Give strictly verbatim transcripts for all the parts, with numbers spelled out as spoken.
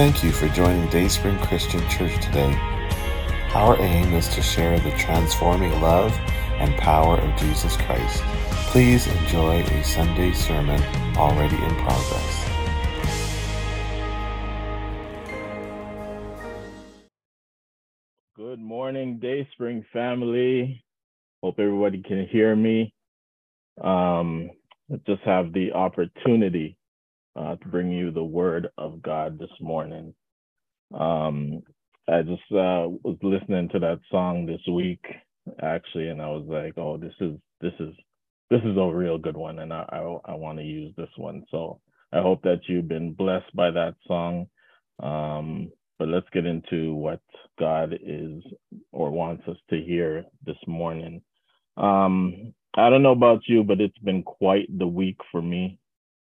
Thank you for joining Dayspring Christian Church today. Our aim is to share the transforming love and power of Jesus Christ. Please enjoy a Sunday sermon already in progress. Good morning, Dayspring family. Hope everybody can hear me. Um, I just have the opportunity Uh, to bring you the word of God this morning. Um, I just uh, was listening to that song this week, actually, and I was like, "Oh, this is this is this is a real good one," and I I, I want to use this one. So I hope that you've been blessed by that song. Um, but let's get into what God is or wants us to hear this morning. Um, I don't know about you, but it's been quite the week for me.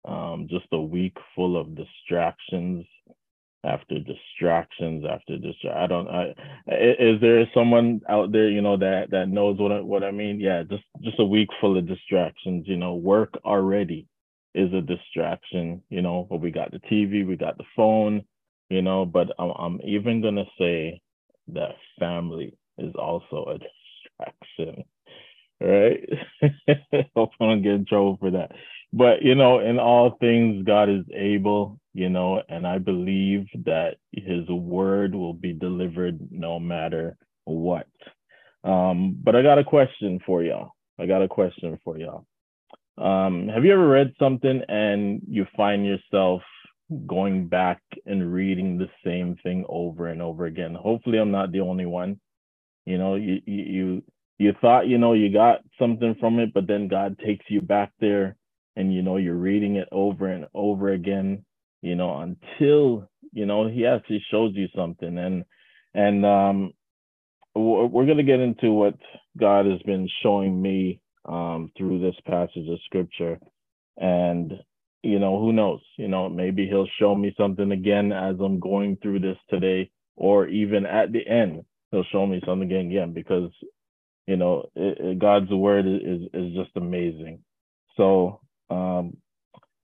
Um, just a week full of distractions after distractions after distractions. I don't. I, is there someone out there, you know, that that knows what I, what I mean? Yeah, just just a week full of distractions. You know, work already is a distraction. You know, but we got the T V, we got the phone. You know, but I'm, I'm even gonna say that family is also a distraction. Right? Hope I don't get in trouble for that. But, you know, in all things, God is able, you know, and I believe that his word will be delivered no matter what. Um, but I got a question for y'all. I got a question for y'all. Um, have you ever read something and you find yourself going back and reading the same thing over and over again? Hopefully, I'm not the only one. You know, you you you thought, you know, you got something from it, but then God takes you back there. And, you know, you're reading it over and over again, you know, until, you know, he actually shows you something. And and um, we're going to get into what God has been showing me um, through this passage of scripture. And, you know, who knows, you know, maybe he'll show me something again as I'm going through this today, or even at the end, he'll show me something again, again because, you know, it, it, God's word is is just amazing. So. Um,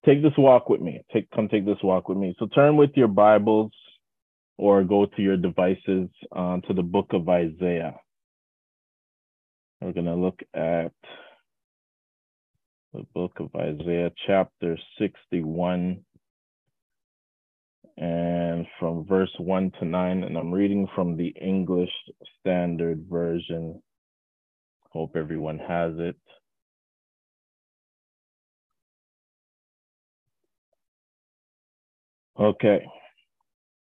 take this walk with me. Take come take this walk with me. So turn with your Bibles or go to your devices uh, to the book of Isaiah. We're going to look at the book of Isaiah, chapter sixty-one, and from verse one to nine. And I'm reading from the English Standard Version. Hope everyone has it. Okay,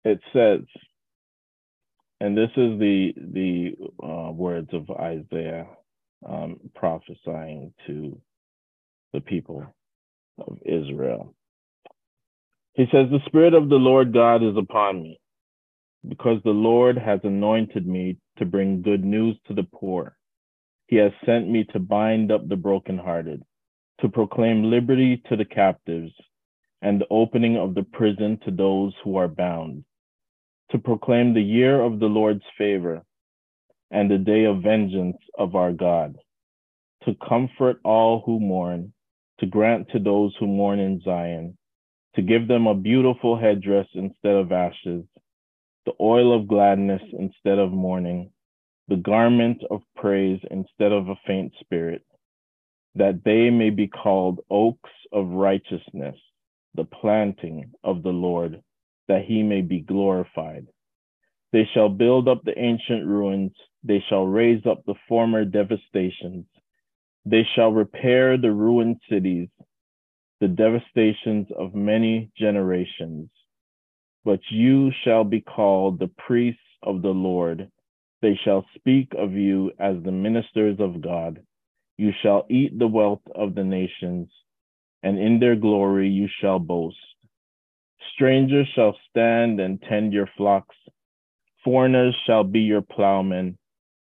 it says, and this is the the uh, words of Isaiah um, prophesying to the people of Israel. He says, "The Spirit of the Lord God is upon me, because the Lord has anointed me to bring good news to the poor. He has sent me to bind up the brokenhearted, to proclaim liberty to the captives, and the opening of the prison to those who are bound, to proclaim the year of the Lord's favor and the day of vengeance of our God, to comfort all who mourn, to grant to those who mourn in Zion, to give them a beautiful headdress instead of ashes, the oil of gladness instead of mourning, the garment of praise instead of a faint spirit, that they may be called oaks of righteousness, the planting of the Lord, that he may be glorified. They shall build up the ancient ruins. They shall raise up the former devastations. They shall repair the ruined cities, the devastations of many generations. But you shall be called the priests of the Lord. They shall speak of you as the ministers of God. You shall eat the wealth of the nations, and in their glory you shall boast. Strangers shall stand and tend your flocks. Foreigners shall be your plowmen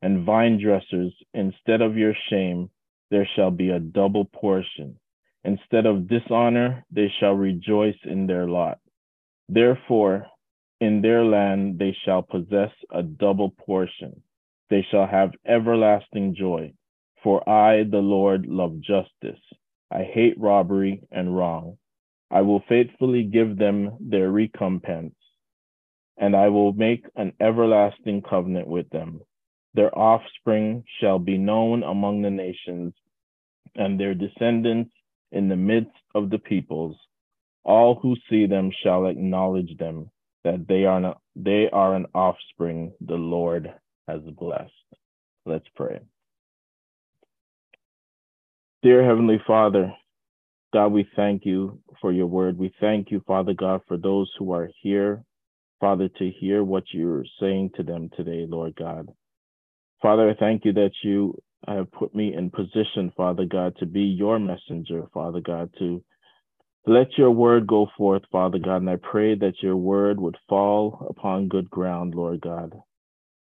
and vine dressers. Instead of your shame, there shall be a double portion. Instead of dishonor, they shall rejoice in their lot. Therefore, in their land they shall possess a double portion. They shall have everlasting joy. For I, the Lord, love justice. I hate robbery and wrong. I will faithfully give them their recompense and I will make an everlasting covenant with them. Their offspring shall be known among the nations, and their descendants in the midst of the peoples. All who see them shall acknowledge them, that they are not, they are an offspring the Lord has blessed. Let's pray. Dear Heavenly Father, God, we thank you for your word. We thank you, Father God, for those who are here, Father, to hear what you're saying to them today, Lord God. Father, I thank you that you have put me in position, Father God, to be your messenger, Father God, to let your word go forth, Father God, and I pray that your word would fall upon good ground, Lord God.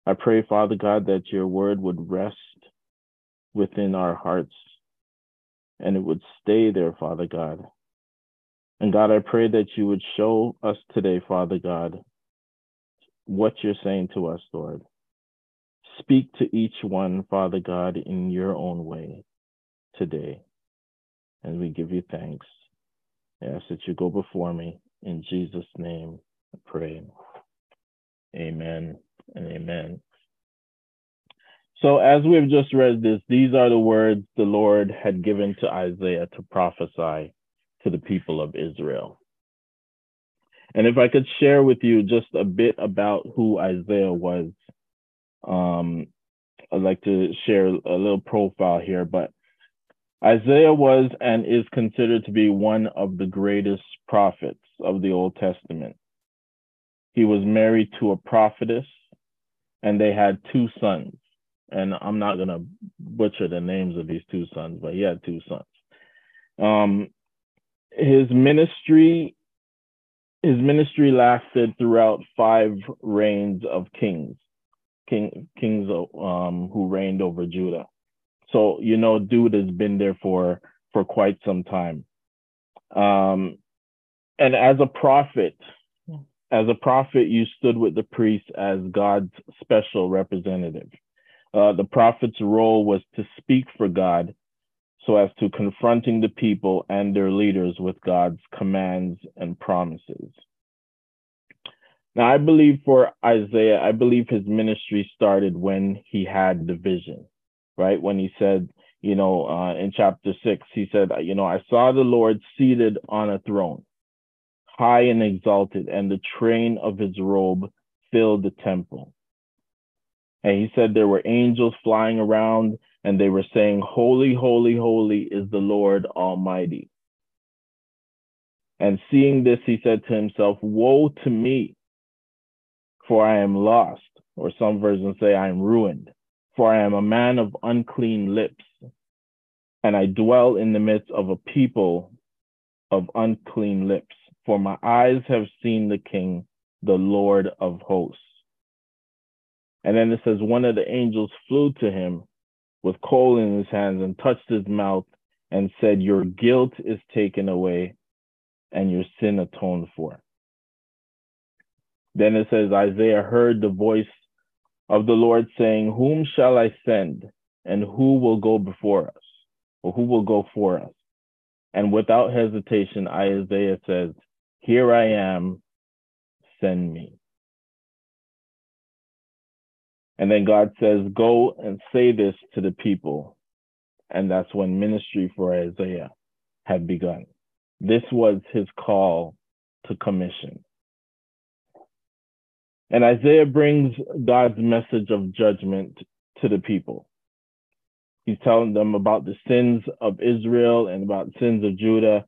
I pray, Father God, that your word would rest within our hearts and it would stay there, Father God. And God, I pray that you would show us today, Father God, what you're saying to us, Lord. Speak to each one, Father God, in your own way today. And we give you thanks. I ask that you go before me. In Jesus' name, I pray. Amen and amen. So as we've just read this, these are the words the Lord had given to Isaiah to prophesy to the people of Israel. And if I could share with you just a bit about who Isaiah was, um, I'd like to share a little profile here, but Isaiah was and is considered to be one of the greatest prophets of the Old Testament. He was married to a prophetess, and they had two sons. And I'm not going to butcher the names of these two sons, but he had two sons. Um, his ministry, his ministry lasted throughout five reigns of kings, king, kings um, who reigned over Judah. So, you know, dude has been there for, for quite some time. Um, and as a prophet, as a prophet, you stood with the priest as God's special representative. Uh, the prophet's role was to speak for God so as to confronting the people and their leaders with God's commands and promises. Now, I believe for Isaiah, I believe his ministry started when he had the vision. Right when he said, you know, uh, in chapter six, he said, you know, I saw the Lord seated on a throne, high and exalted, and the train of his robe filled the temple. And he said there were angels flying around, and they were saying, holy, holy, holy is the Lord Almighty. And seeing this, he said to himself, woe to me, for I am lost, or some versions say I am ruined. For I am a man of unclean lips, and I dwell in the midst of a people of unclean lips. For my eyes have seen the King, the Lord of hosts. And then it says, one of the angels flew to him with coal in his hands and touched his mouth and said, your guilt is taken away and your sin atoned for. Then it says, Isaiah heard the voice of the Lord saying, whom shall I send, and who will go before us, or who will go for us? And without hesitation, Isaiah says, here I am, send me. And then God says, go and say this to the people. And that's when ministry for Isaiah had begun. This was his call to commission. And Isaiah brings God's message of judgment to the people. He's telling them about the sins of Israel and about the sins of Judah.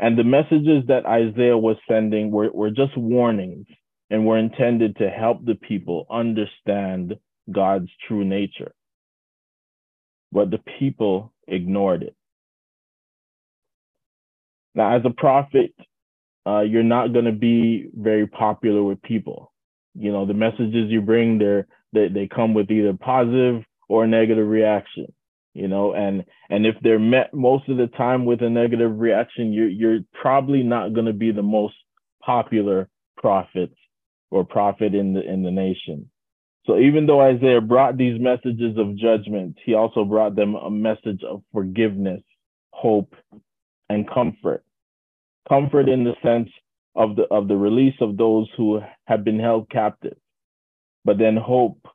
And the messages that Isaiah was sending were, were just warnings and were intended to help the people understand God's true nature. But the people ignored it. Now, as a prophet, uh, you're not going to be very popular with people. You know, the messages you bring, they're, they they come with either positive or negative reaction, you know, and and if they're met most of the time with a negative reaction, you're, you're probably not going to be the most popular prophet or prophet in the in the nation. So even though Isaiah brought these messages of judgment, he also brought them a message of forgiveness, hope, and comfort. Comfort in the sense of the of the release of those who have been held captive, but then hope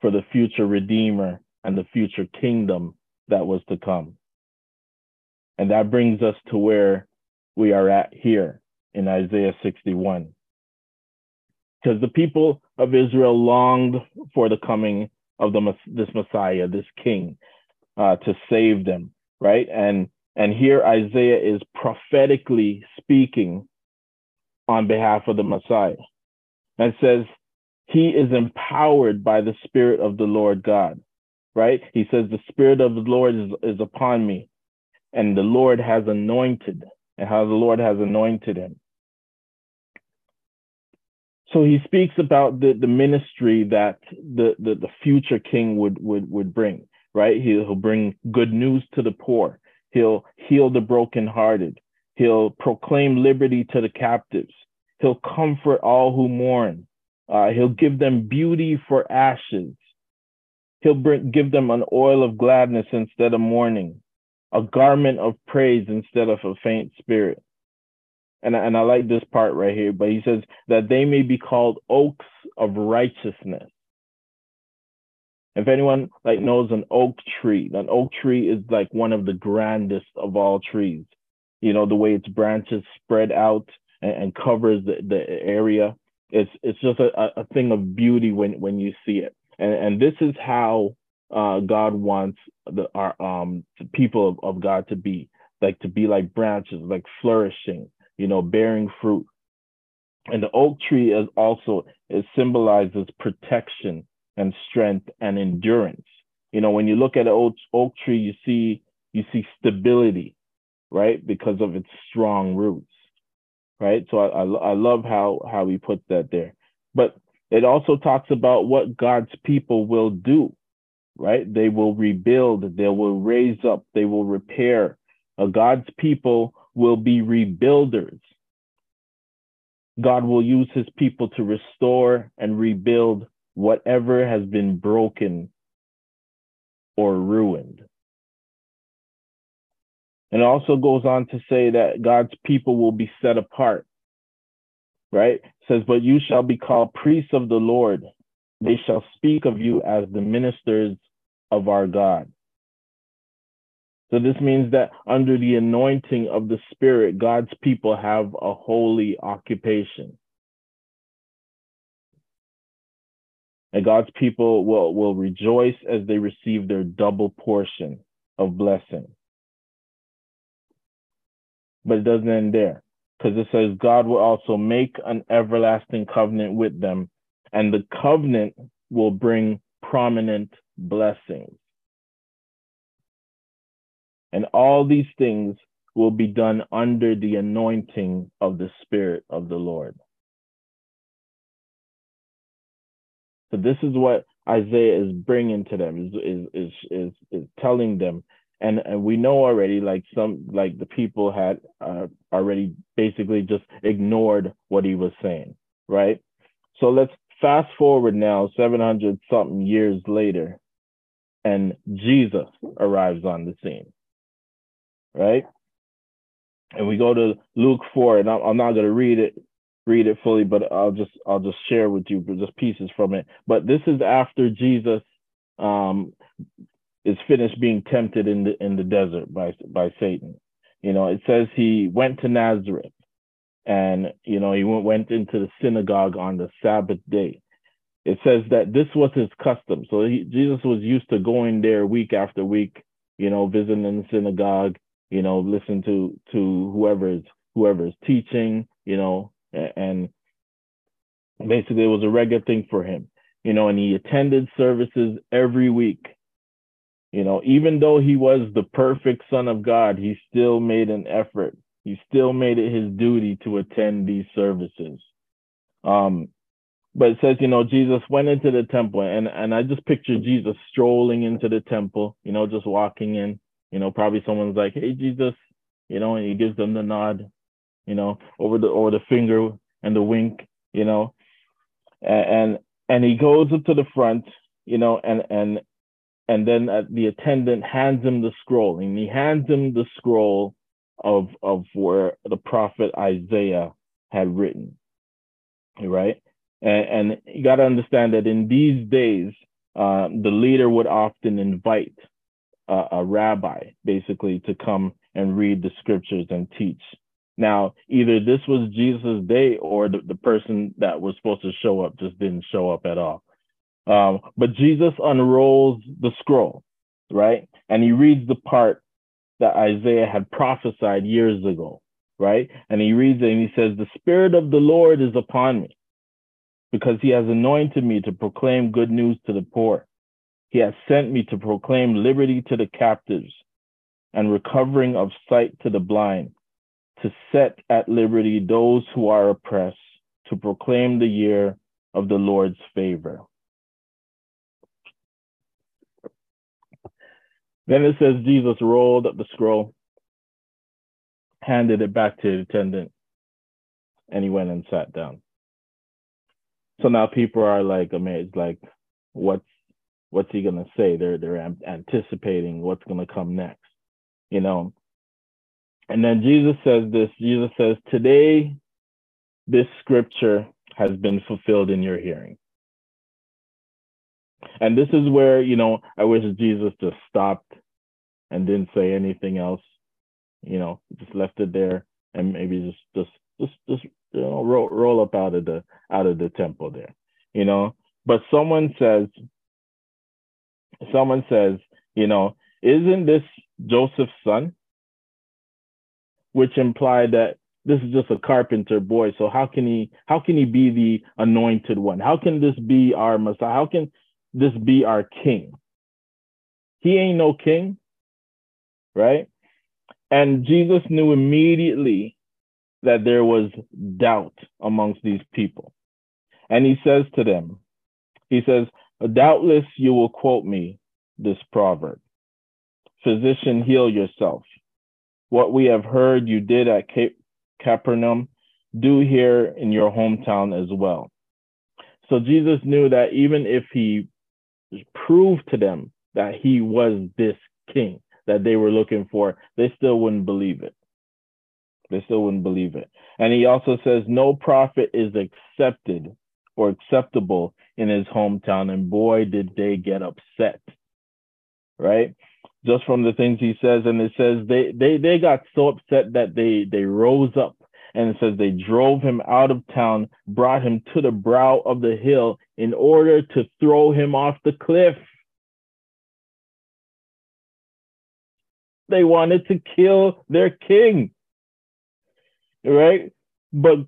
for the future Redeemer and the future kingdom that was to come. And that brings us to where we are at here in Isaiah sixty-one. Because the people of Israel longed for the coming of the, this Messiah, this King, uh, to save them, right? And, and here Isaiah is prophetically speaking on behalf of the Messiah and says, he is empowered by the Spirit of the Lord God, right? He says, the Spirit of the Lord is, is upon me, and the Lord has anointed, and how the Lord has anointed him. So he speaks about the, the ministry that the, the, the future king would, would, would bring, right? He'll bring good news to the poor. He'll heal the brokenhearted. He'll proclaim liberty to the captives. He'll comfort all who mourn. Uh, he'll give them beauty for ashes. He'll bring, give them an oil of gladness instead of mourning, a garment of praise instead of a faint spirit. And, and I like this part right here, but he says that they may be called oaks of righteousness. If anyone like knows an oak tree, an oak tree is like one of the grandest of all trees. You know, the way its branches spread out and, and covers the, the area. It's it's just a, a thing of beauty when, when you see it. And, and this is how uh, God wants the, our um, the people of, of God to be, like to be like branches, like flourishing, you know, bearing fruit. And the oak tree is also, it symbolizes protection and strength and endurance. You know, when you look at an oak, oak tree, you see, you see stability, right? Because of its strong roots, right? So I, I, I love how, how he puts that there. But it also talks about what God's people will do, right? They will rebuild, they will raise up, they will repair. Uh, God's people will be rebuilders. God will use his people to restore and rebuild whatever has been broken or ruined. And it also goes on to say that God's people will be set apart, right? It says, but you shall be called priests of the Lord. They shall speak of you as the ministers of our God. So this means that under the anointing of the Spirit, God's people have a holy occupation. And God's people will, will rejoice as they receive their double portion of blessing. But it doesn't end there, because it says God will also make an everlasting covenant with them, and the covenant will bring prominent blessings. And all these things will be done under the anointing of the Spirit of the Lord. So this is what Isaiah is bringing to them, is is is is, is telling them. And, and we know already, like some, like the people had uh, already basically just ignored what he was saying, right? So let's fast forward now, seven hundred something years later, and Jesus arrives on the scene. Right? And we go to Luke four, and I'm not going to read it, read it fully, but I'll just, I'll just share with you just pieces from it. But this is after Jesus um, is finished being tempted in the in the desert by by Satan. You know, it says he went to Nazareth, and you know he went went into the synagogue on the Sabbath day. It says that this was his custom. So he, Jesus was used to going there week after week, you know, visiting the synagogue. You know, listen to to whoever's whoever's teaching, you know, and basically it was a regular thing for him, you know, and he attended services every week. You know, even though he was the perfect Son of God, he still made an effort. He still made it his duty to attend these services. Um, but it says, you know, Jesus went into the temple, and and I just picture Jesus strolling into the temple, you know, just walking in. You know, probably someone's like, "Hey, Jesus," you know, and he gives them the nod, you know, over the over the finger and the wink, you know, and and, and he goes up to the front, you know, and and and then the attendant hands him the scroll, and he hands him the scroll of of where the prophet Isaiah had written, right? And, and you got to understand that in these days, uh, the leader would often invite a, a rabbi, basically, to come and read the scriptures and teach. Now, either this was Jesus' day or the, the person that was supposed to show up just didn't show up at all. Um, but Jesus unrolls the scroll, right? And he reads the part that Isaiah had prophesied years ago, right? And he reads it and he says, "The Spirit of the Lord is upon me, because he has anointed me to proclaim good news to the poor. He has sent me to proclaim liberty to the captives and recovering of sight to the blind, to set at liberty those who are oppressed, to proclaim the year of the Lord's favor." Then it says Jesus rolled up the scroll, handed it back to the attendant, and he went and sat down. So now people are like amazed, like, what's what's he gonna say? They're they're anticipating what's gonna come next, you know. And then Jesus says this. Jesus says, "Today, this scripture has been fulfilled in your hearing." And this is where, you know, I wish Jesus just stopped and didn't say anything else, you know, just left it there and maybe just just just just you know roll roll up out of the out of the temple there, you know. But someone says, someone says, you know, "Isn't this Joseph's son?" Which implied that this is just a carpenter boy. So how can he how can he be the anointed one? How can this be our Messiah? How can this be our king? He ain't no king, right? And Jesus knew immediately that there was doubt amongst these people. And he says to them, he says, "Doubtless you will quote me this proverb, 'Physician, heal yourself. What we have heard you did at Capernaum, do here in your hometown as well.'" So Jesus knew that even if he proved to them that he was this king that they were looking for, they still wouldn't believe it. They still wouldn't believe it. And he also says, "No prophet is accepted or acceptable in his hometown." And boy, did they get upset, right? Just from the things he says. And it says they they they got so upset that they they rose up, and it says they drove him out of town, brought him to the brow of the hill in order to throw him off the cliff. They wanted to kill their king, right? But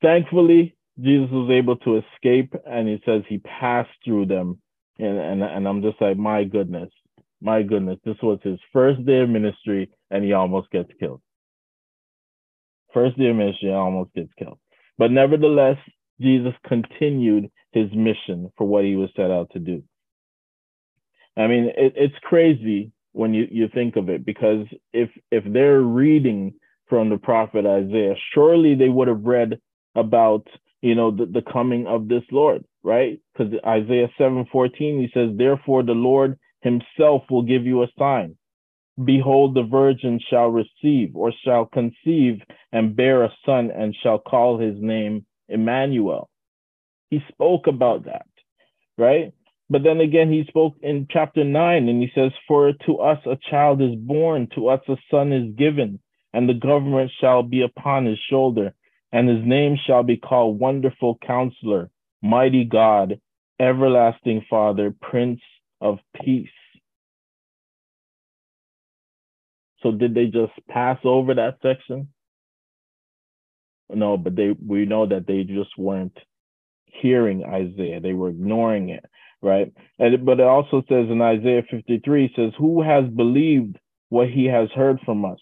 thankfully, Jesus was able to escape, and he says he passed through them. And and, and I'm just like, my goodness. My goodness, this was his first day of ministry, and he almost gets killed. First day of ministry, he almost gets killed. But nevertheless, Jesus continued his mission for what he was set out to do. I mean, it, it's crazy when you, you think of it, because if if they're reading from the prophet Isaiah, surely they would have read about, you know, the, the coming of this Lord, right? Because Isaiah seven fourteen, he says, "Therefore the Lord himself will give you a sign. Behold, the virgin shall receive or shall conceive and bear a son and shall call his name Emmanuel." He spoke about that, right? But then again, he spoke in chapter nine, and he says, "For to us a child is born, to us a son is given, and the government shall be upon his shoulder, and his name shall be called Wonderful Counselor, Mighty God, Everlasting Father, Prince of Peace." So did they just pass over that section? No, but they we know that they just weren't hearing Isaiah. They were ignoring it, right? And but it also says in Isaiah fifty-three, it says, "Who has believed what he has heard from us?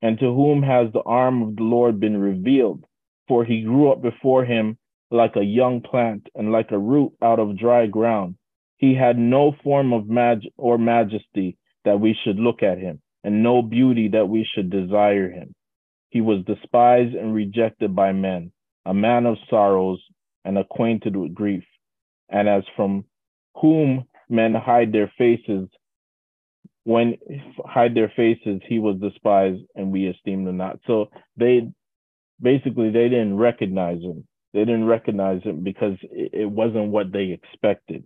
And to whom has the arm of the Lord been revealed? For he grew up before him like a young plant and like a root out of dry ground. He had no form of mag- or majesty that we should look at him, and no beauty that we should desire him. He was despised and rejected by men, a man of sorrows and acquainted with grief. And as from whom men hide their faces, when hide their faces, he was despised and we esteemed him not." So they basically they didn't recognize him. They didn't recognize him because it wasn't what they expected.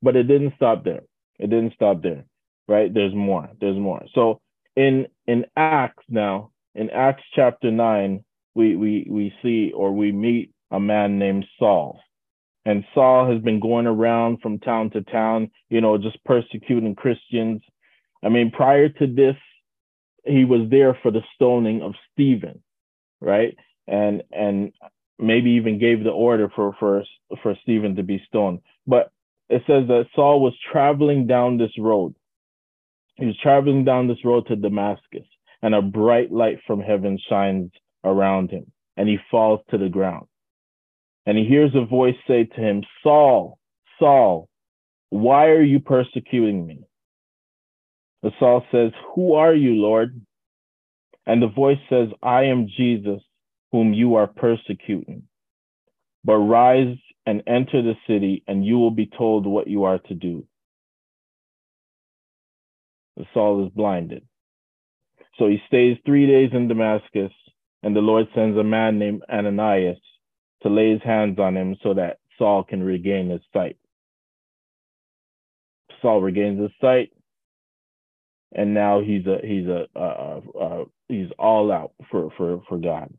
But it didn't stop there. It didn't stop there, right? There's more. There's more. So in in Acts now, in Acts chapter nine, we we we see or we meet a man named Saul. And Saul has been going around from town to town, you know, just persecuting Christians. I mean, prior to this, he was there for the stoning of Stephen, right? And and maybe even gave the order for for for Stephen to be stoned. But it says that Saul was traveling down this road. He was traveling down this road to Damascus, and a bright light from heaven shines around him, and he falls to the ground. And he hears a voice say to him, Saul, Saul, why are you persecuting me? But Saul says, who are you, Lord? And the voice says, I am Jesus, whom you are persecuting. But rise and enter the city, and you will be told what you are to do. Saul is blinded. So he stays three days in Damascus, and the Lord sends a man named Ananias to lay his hands on him so that Saul can regain his sight. Saul regains his sight, and now he's a he's a uh, uh, he's all out for for for God.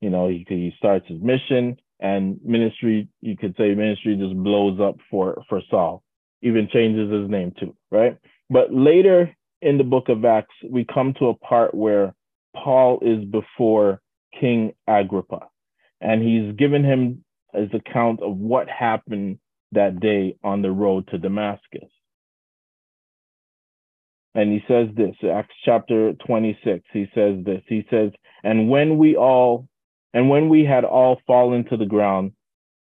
You know, he he starts his mission, and ministry, you could say ministry just blows up for for Saul. Even changes his name too, right? But later in the book of Acts, we come to a part where Paul is before King Agrippa, and he's given him his account of what happened that day on the road to Damascus. And he says this, Acts chapter twenty-six, he says this, he says, and when we all, and when we had all fallen to the ground,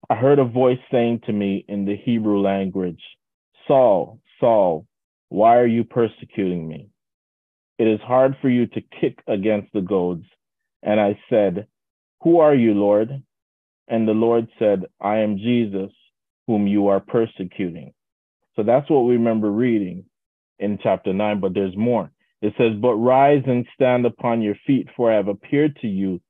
I heard a voice saying to me in the Hebrew language, Saul, Saul, why are you persecuting me? It is hard for you to kick against the goads. And I said, who are you, Lord? And the Lord said, I am Jesus, whom you are persecuting. So that's what we remember reading in chapter nine, but there's more. It says, but rise and stand upon your feet, for I have appeared to you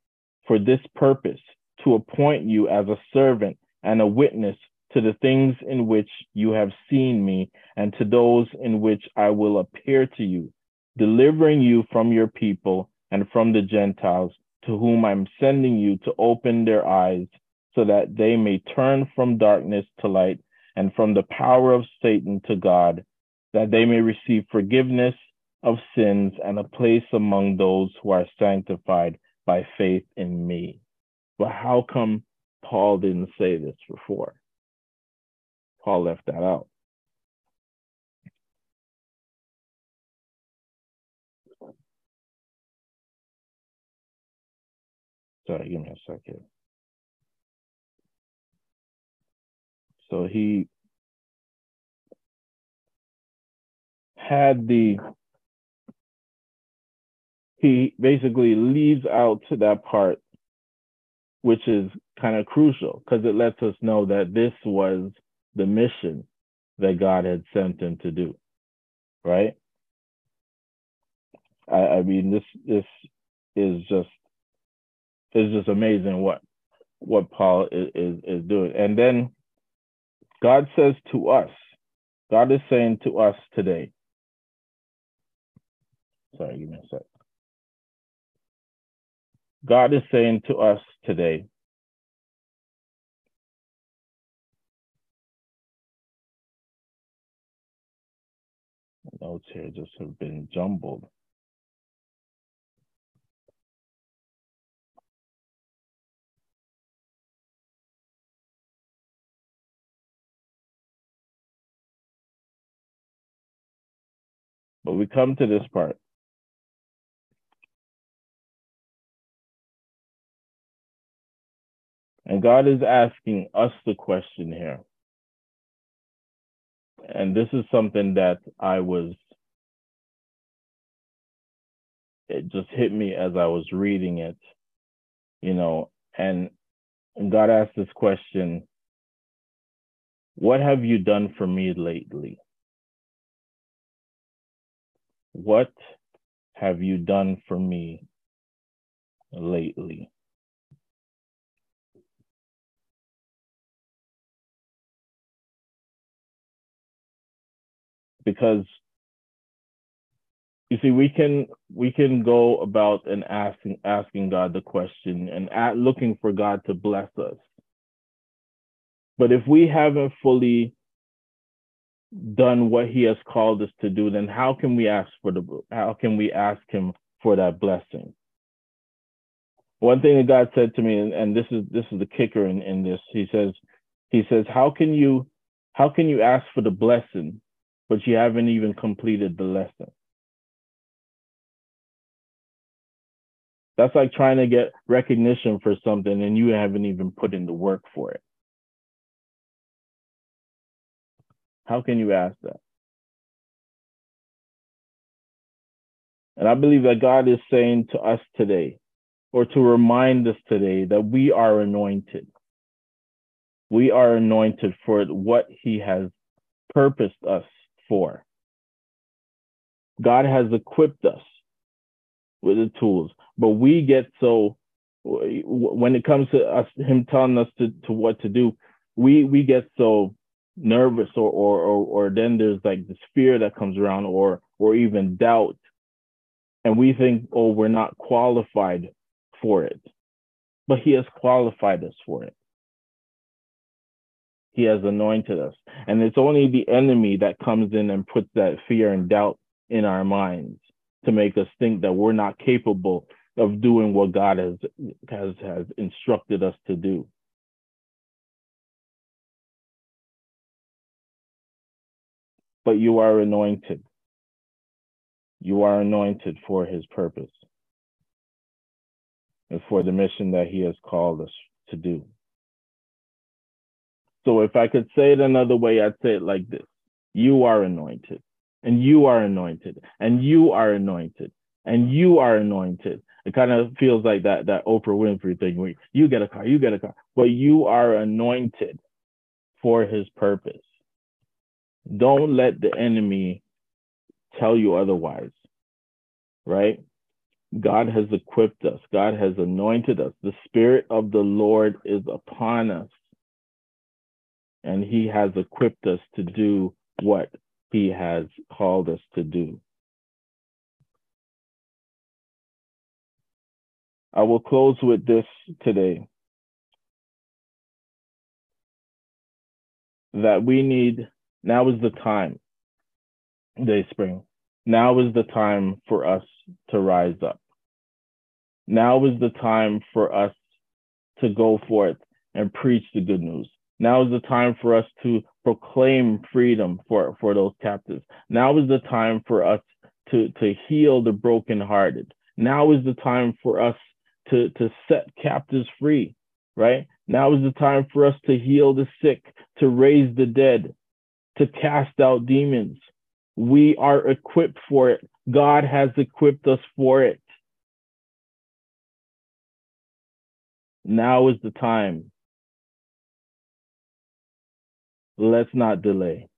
for this purpose, to appoint you as a servant and a witness to the things in which you have seen me, and to those in which I will appear to you, delivering you from your people and from the Gentiles, to whom I'm sending you to open their eyes, so that they may turn from darkness to light and from the power of Satan to God, that they may receive forgiveness of sins and a place among those who are sanctified by faith in me. But how come Paul didn't say this before? Paul left that out. Sorry, give me a second. So he had the, he basically leaves out to that part, which is kind of crucial because it lets us know that this was the mission that God had sent him to do, right? I, I mean, this this is just it's just amazing what what Paul is, is is doing. And then God says to us, God is saying to us today. Sorry, give me a sec. God is saying to us today, notes here just have been jumbled. But we come to this part. And God is asking us the question here. And this is something that I was, it just hit me as I was reading it, you know, and, and God asked this question, what have you done for me lately? What have you done for me lately. Because you see, we can we can go about and asking asking God the question and at looking for God to bless us. But if we haven't fully done what He has called us to do, then how can we ask for the how can we ask Him for that blessing? One thing that God said to me, and, and this is this is the kicker in, in this, He says, He says, how can you how can you ask for the blessing, but you haven't even completed the lesson? That's like trying to get recognition for something and you haven't even put in the work for it. How can you ask that? And I believe that God is saying to us today, or to remind us today, that we are anointed. We are anointed for what He has purposed us for. God has equipped us with the tools, but we get so, when it comes to us, Him telling us to, to what to do, we we get so nervous, or, or or or then there's like this fear that comes around, or or even doubt, and we think, oh, we're not qualified for it. But He has qualified us for it. He has anointed us, and it's only the enemy that comes in and puts that fear and doubt in our minds to make us think that we're not capable of doing what God has has, has instructed us to do. But you are anointed. You are anointed for His purpose and for the mission that He has called us to do. So if I could say it another way, I'd say it like this. You are anointed, and you are anointed, and you are anointed, and you are anointed. It kind of feels like that, that Oprah Winfrey thing where you get a car, you get a car. But you are anointed for His purpose. Don't let the enemy tell you otherwise, right? God has equipped us. God has anointed us. The Spirit of the Lord is upon us, and He has equipped us to do what He has called us to do. I will close with this today, that we need, now is the time, Dayspring. Now is the time for us to rise up. Now is the time for us to go forth and preach the good news. Now is the time for us to proclaim freedom for, for those captives. Now is the time for us to, to heal the brokenhearted. Now is the time for us to, to set captives free, right? Now is the time for us to heal the sick, to raise the dead, to cast out demons. We are equipped for it. God has equipped us for it. Now is the time. Let's not delay.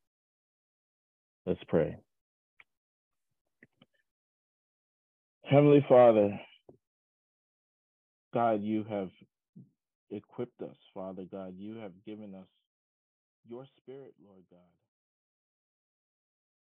Let's pray. Heavenly Father, God, you have equipped us, Father God. You have given us your Spirit, Lord God.